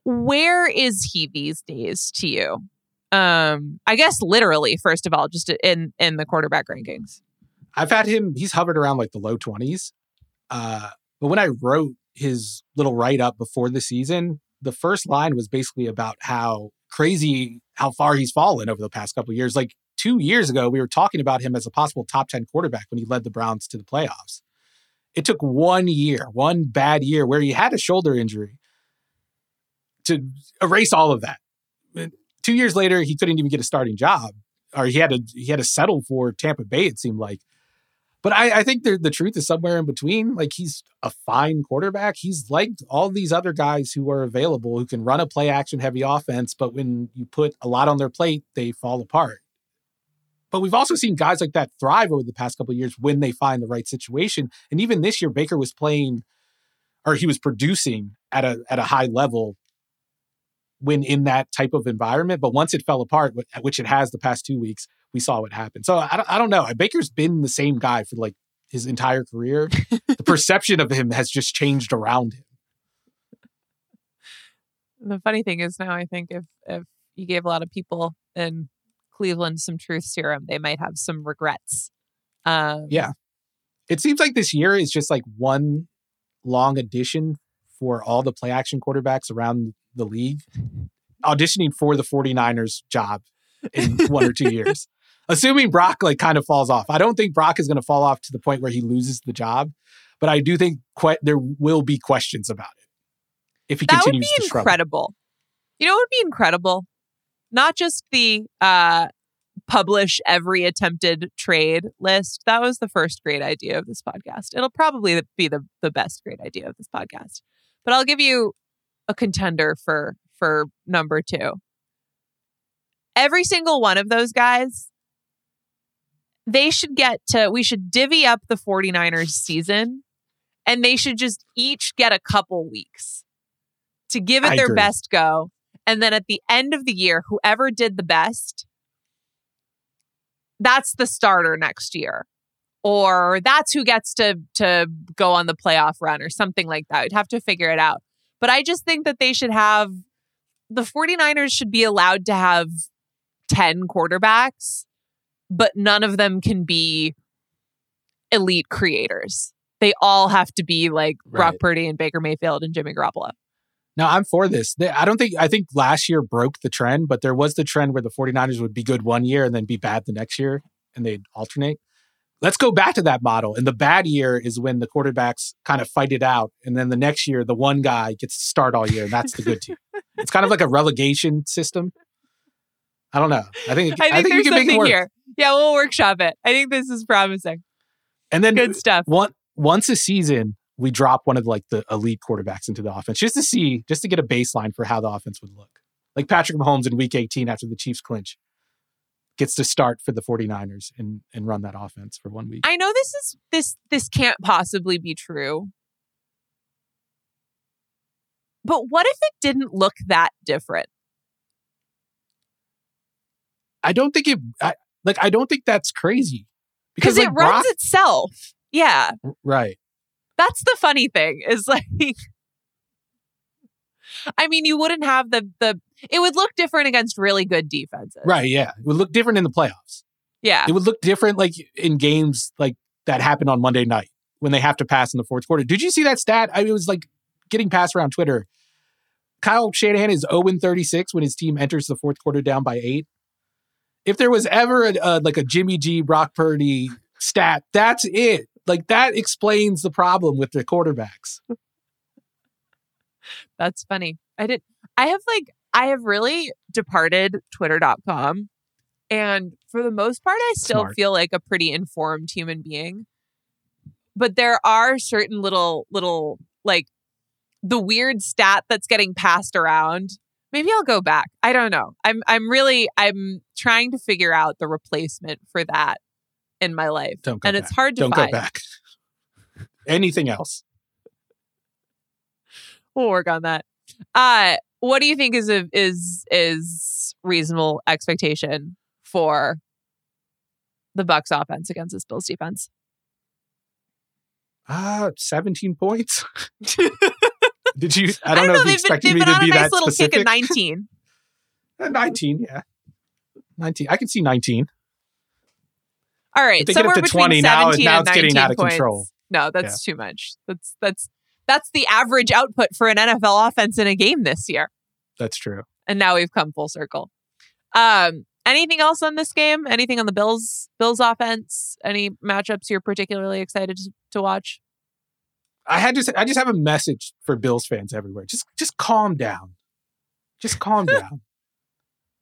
Where is he these days to you? Um, I guess literally, first of all, just in, in the quarterback rankings. I've had him, he's hovered around like the low twenties. Uh, but when I wrote his little write-up before the season, the first line was basically about how crazy, how far he's fallen over the past couple of years. Like two years ago, we were talking about him as a possible top ten quarterback when he led the Browns to the playoffs. It took one year, one bad year where he had a shoulder injury to erase all of that. Two years later, he couldn't even get a starting job, or he had to he had to settle for Tampa Bay, it seemed like. But I, I think the, the truth is somewhere in between. Like, he's a fine quarterback. He's like all these other guys who are available, who can run a play-action-heavy offense, but when you put a lot on their plate, they fall apart. But we've also seen guys like that thrive over the past couple of years when they find the right situation. And even this year, Baker was playing, or he was producing at a at a high level when in that type of environment. But once it fell apart, which it has the past two weeks, we saw what happened. So I don't, I don't know. Baker's been the same guy for like his entire career. The perception of him has just changed around him. The funny thing is now, I think if if you gave a lot of people in Cleveland some truth serum, they might have some regrets. Um, yeah. It seems like this year is just like one long audition for all the play action quarterbacks around the league, auditioning for the 49ers job in one or two years. Assuming Brock like kind of falls off. I don't think Brock is going to fall off to the point where he loses the job, but I do think que- there will be questions about it if he that continues to struggle. That would be incredible. You know what would be incredible? Not just the uh, publish every attempted trade list. That was the first great idea of this podcast. It'll probably be the, the best great idea of this podcast. But I'll give you a contender for for number two. Every single one of those guys, they should get to, we should divvy up the 49ers season, and they should just each get a couple weeks to give it I their agree. best go. And then at the end of the year, whoever did the best, that's the starter next year. Or that's who gets to to go on the playoff run or something like that. We'd have to figure it out. But I just think that they should have, the 49ers should be allowed to have ten quarterbacks, but none of them can be elite creators. They all have to be like right. Brock Purdy and Baker Mayfield and Jimmy Garoppolo. No, I'm for this. They, I don't think, I think last year broke the trend, but there was the trend where the 49ers would be good one year and then be bad the next year, and they'd alternate. Let's go back to that model. And the bad year is when the quarterbacks kind of fight it out. And then the next year, the one guy gets to start all year. And that's the good team. It's kind of like a relegation system. I don't know. I think, I think, I think there's you can something make it work. Here. Yeah, we'll workshop it. I think this is promising. And then good stuff. One, once a season, we drop one of like the elite quarterbacks into the offense just to see, just to get a baseline for how the offense would look. Like Patrick Mahomes in week eighteen after the Chiefs clinch gets to start for the 49ers and, and run that offense for one week. I know this is this this can't possibly be true. But what if it didn't look that different? I don't think it I, like I don't think that's crazy. Because like, it runs Brock, itself. Yeah. Right. That's the funny thing is like I mean, you wouldn't have the the it would look different against really good defenses. Right, yeah. It would look different in the playoffs. Yeah. It would look different like in games like that happen on Monday night when they have to pass in the fourth quarter. Did you see that stat? I mean, it was like getting passed around Twitter. Kyle Shanahan is oh and thirty-six when his team enters the fourth quarter down by eight. If there was ever a, uh, like a Jimmy G, Brock Purdy stat, that's it. Like that explains the problem with the quarterbacks. That's funny. I did. I have like, I have really departed Twitter dot com. And for the most part, I still Smart. feel like a pretty informed human being. But there are certain little, little, like the weird stat that's getting passed around. Maybe I'll go back. I don't know. I'm I'm really, I'm trying to figure out the replacement for that in my life. Don't go and back. It's hard to don't find. Don't go back. Anything else. We'll work on that. Uh, what do you think is a, is is reasonable expectation for the Bucs offense against this Bills defense? Ah, uh, seventeen points. Did you? I don't, I don't know, know if you expected me to be that specific. They've been on a nice little specific. Kick at nineteen. nineteen, yeah, nineteen. I can see nineteen. All right, so we're between twenty, seventeen now, and now it's nineteen getting out of points. Control. No, that's yeah. too much. That's that's. That's the average output for an N F L offense in a game this year. That's true. And now we've come full circle. Um, anything else on this game? Anything on the Bills Bills offense? Any matchups you're particularly excited to, to watch? I had just I just have a message for Bills fans everywhere. Just just calm down. Just calm down.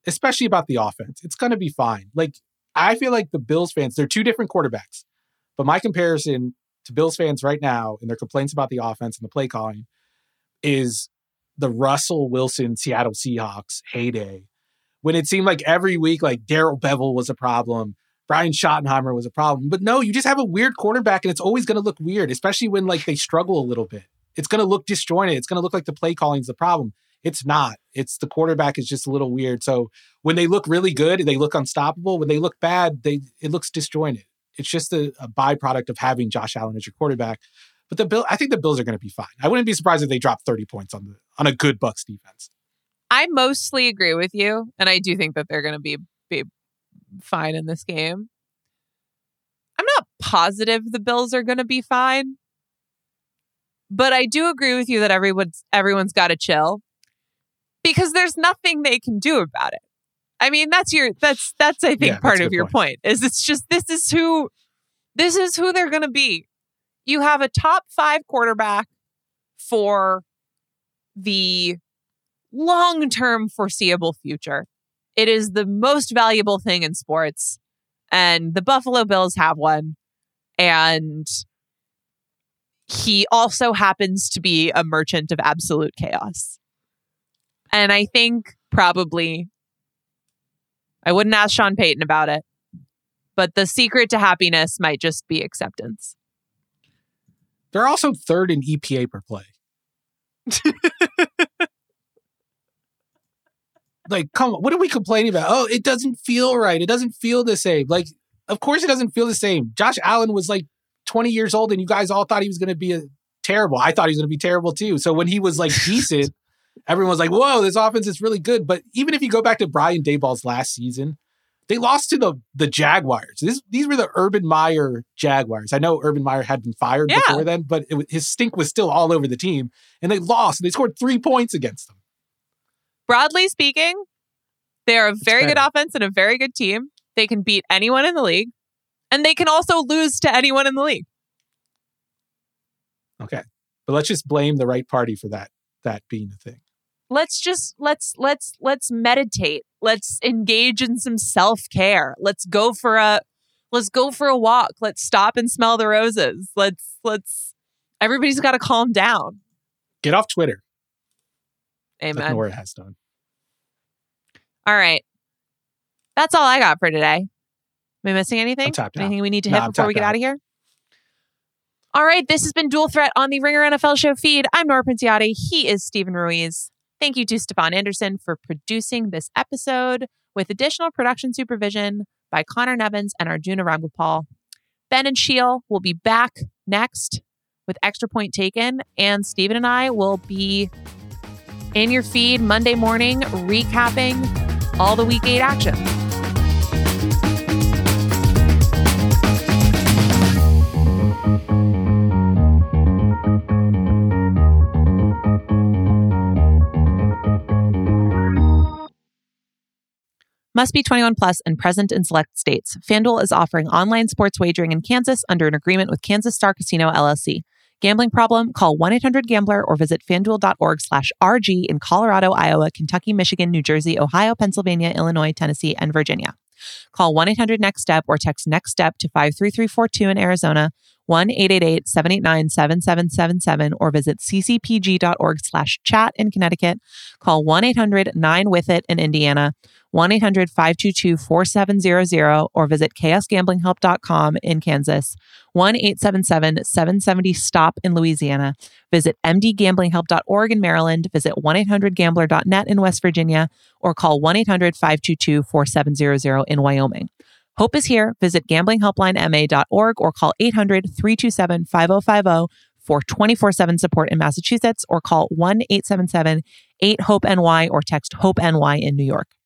Especially about the offense. It's going to be fine. Like I feel like the Bills fans, they're two different quarterbacks. But my comparison to Bills fans right now and their complaints about the offense and the play calling is the Russell Wilson Seattle Seahawks heyday when it seemed like every week like Daryl Bevell was a problem, Brian Schottenheimer was a problem. But no, you just have a weird quarterback and it's always going to look weird, especially when like they struggle a little bit. It's going to look disjointed. It's going to look like the play calling is the problem. It's not. It's the quarterback is just a little weird. So when they look really good, they look unstoppable. When they look bad, they it looks disjointed. It's just a, a byproduct of having Josh Allen as your quarterback. But the Bill, I think the Bills are going to be fine. I wouldn't be surprised if they drop thirty points on the on a good Bucs defense. I mostly agree with you, and I do think that they're going to be be fine in this game. I'm not positive the Bills are going to be fine, but I do agree with you that everyone's everyone's got to chill because there's nothing they can do about it. I mean, that's your, that's, that's, I think yeah, part of your point. point is it's just, this is who, this is who they're going to be. You have a top five quarterback for the long-term foreseeable future. It is the most valuable thing in sports and the Buffalo Bills have one. And he also happens to be a merchant of absolute chaos. And I think probably I wouldn't ask Sean Payton about it, but the secret to happiness might just be acceptance. They're also third in E P A per play. Like, come on, what are we complaining about? Oh, it doesn't feel right. It doesn't feel the same. Like, of course it doesn't feel the same. Josh Allen was like twenty years old and you guys all thought he was going to be a, terrible. I thought he was going to be terrible too. So when he was like decent, everyone's like, whoa, this offense is really good. But even if you go back to Brian Daboll's last season, they lost to the the Jaguars. This, these were the Urban Meyer Jaguars. I know Urban Meyer had been fired yeah. before then, but it, his stink was still all over the team. And they lost. And they scored three points against them. Broadly speaking, they are a very good offense and a very good team. They can beat anyone in the league. And they can also lose to anyone in the league. Okay. But let's just blame the right party for that, that being the thing. Let's just, let's, let's, let's meditate. Let's engage in some self-care. Let's go for a, let's go for a walk. Let's stop and smell the roses. Let's, let's, everybody's got to calm down. Get off Twitter. Amen. Like Nora has done. All right. That's all I got for today. Am I missing anything? Anything we need to hit no, before we get out. out of here? All right. This has been Dual Threat on the Ringer N F L Show feed. I'm Nora Princiotti. He is Stephen Ruiz. Thank you to Stefan Anderson for producing this episode with additional production supervision by Connor Nevins and Arjuna Ramgopal. Ben and Sheil will be back next with Extra Point Taken. And Stephen and I will be in your feed Monday morning recapping all the week eight action. Must be twenty-one plus and present in select states. FanDuel is offering online sports wagering in Kansas under an agreement with Kansas Star Casino, L L C. Gambling problem? Call one eight hundred gambler or visit fanduel dot org slash R G in Colorado, Iowa, Kentucky, Michigan, New Jersey, Ohio, Pennsylvania, Illinois, Tennessee, and Virginia. Call one eight hundred next step or text NEXTSTEP to five three three four two in Arizona, one eight eight eight seven eight nine seven seven seven seven, or visit c c p g dot org slash chat in Connecticut. Call one eight hundred nine with it in Indiana, one eight hundred five two two four seven zero zero, or visit chaos gambling help dot com in Kansas, one eight seven seven seven seven zero stop in Louisiana. Visit m d gambling help dot org in Maryland, visit one eight hundred gambler dot net in West Virginia, or call one eight hundred five two two four seven zero zero in Wyoming. Hope is here. Visit gambling helpline m a dot org or call eight hundred three two seven five zero five zero for twenty-four seven support in Massachusetts, or call one eight seven seven eight hope N Y or text HOPE N Y in New York.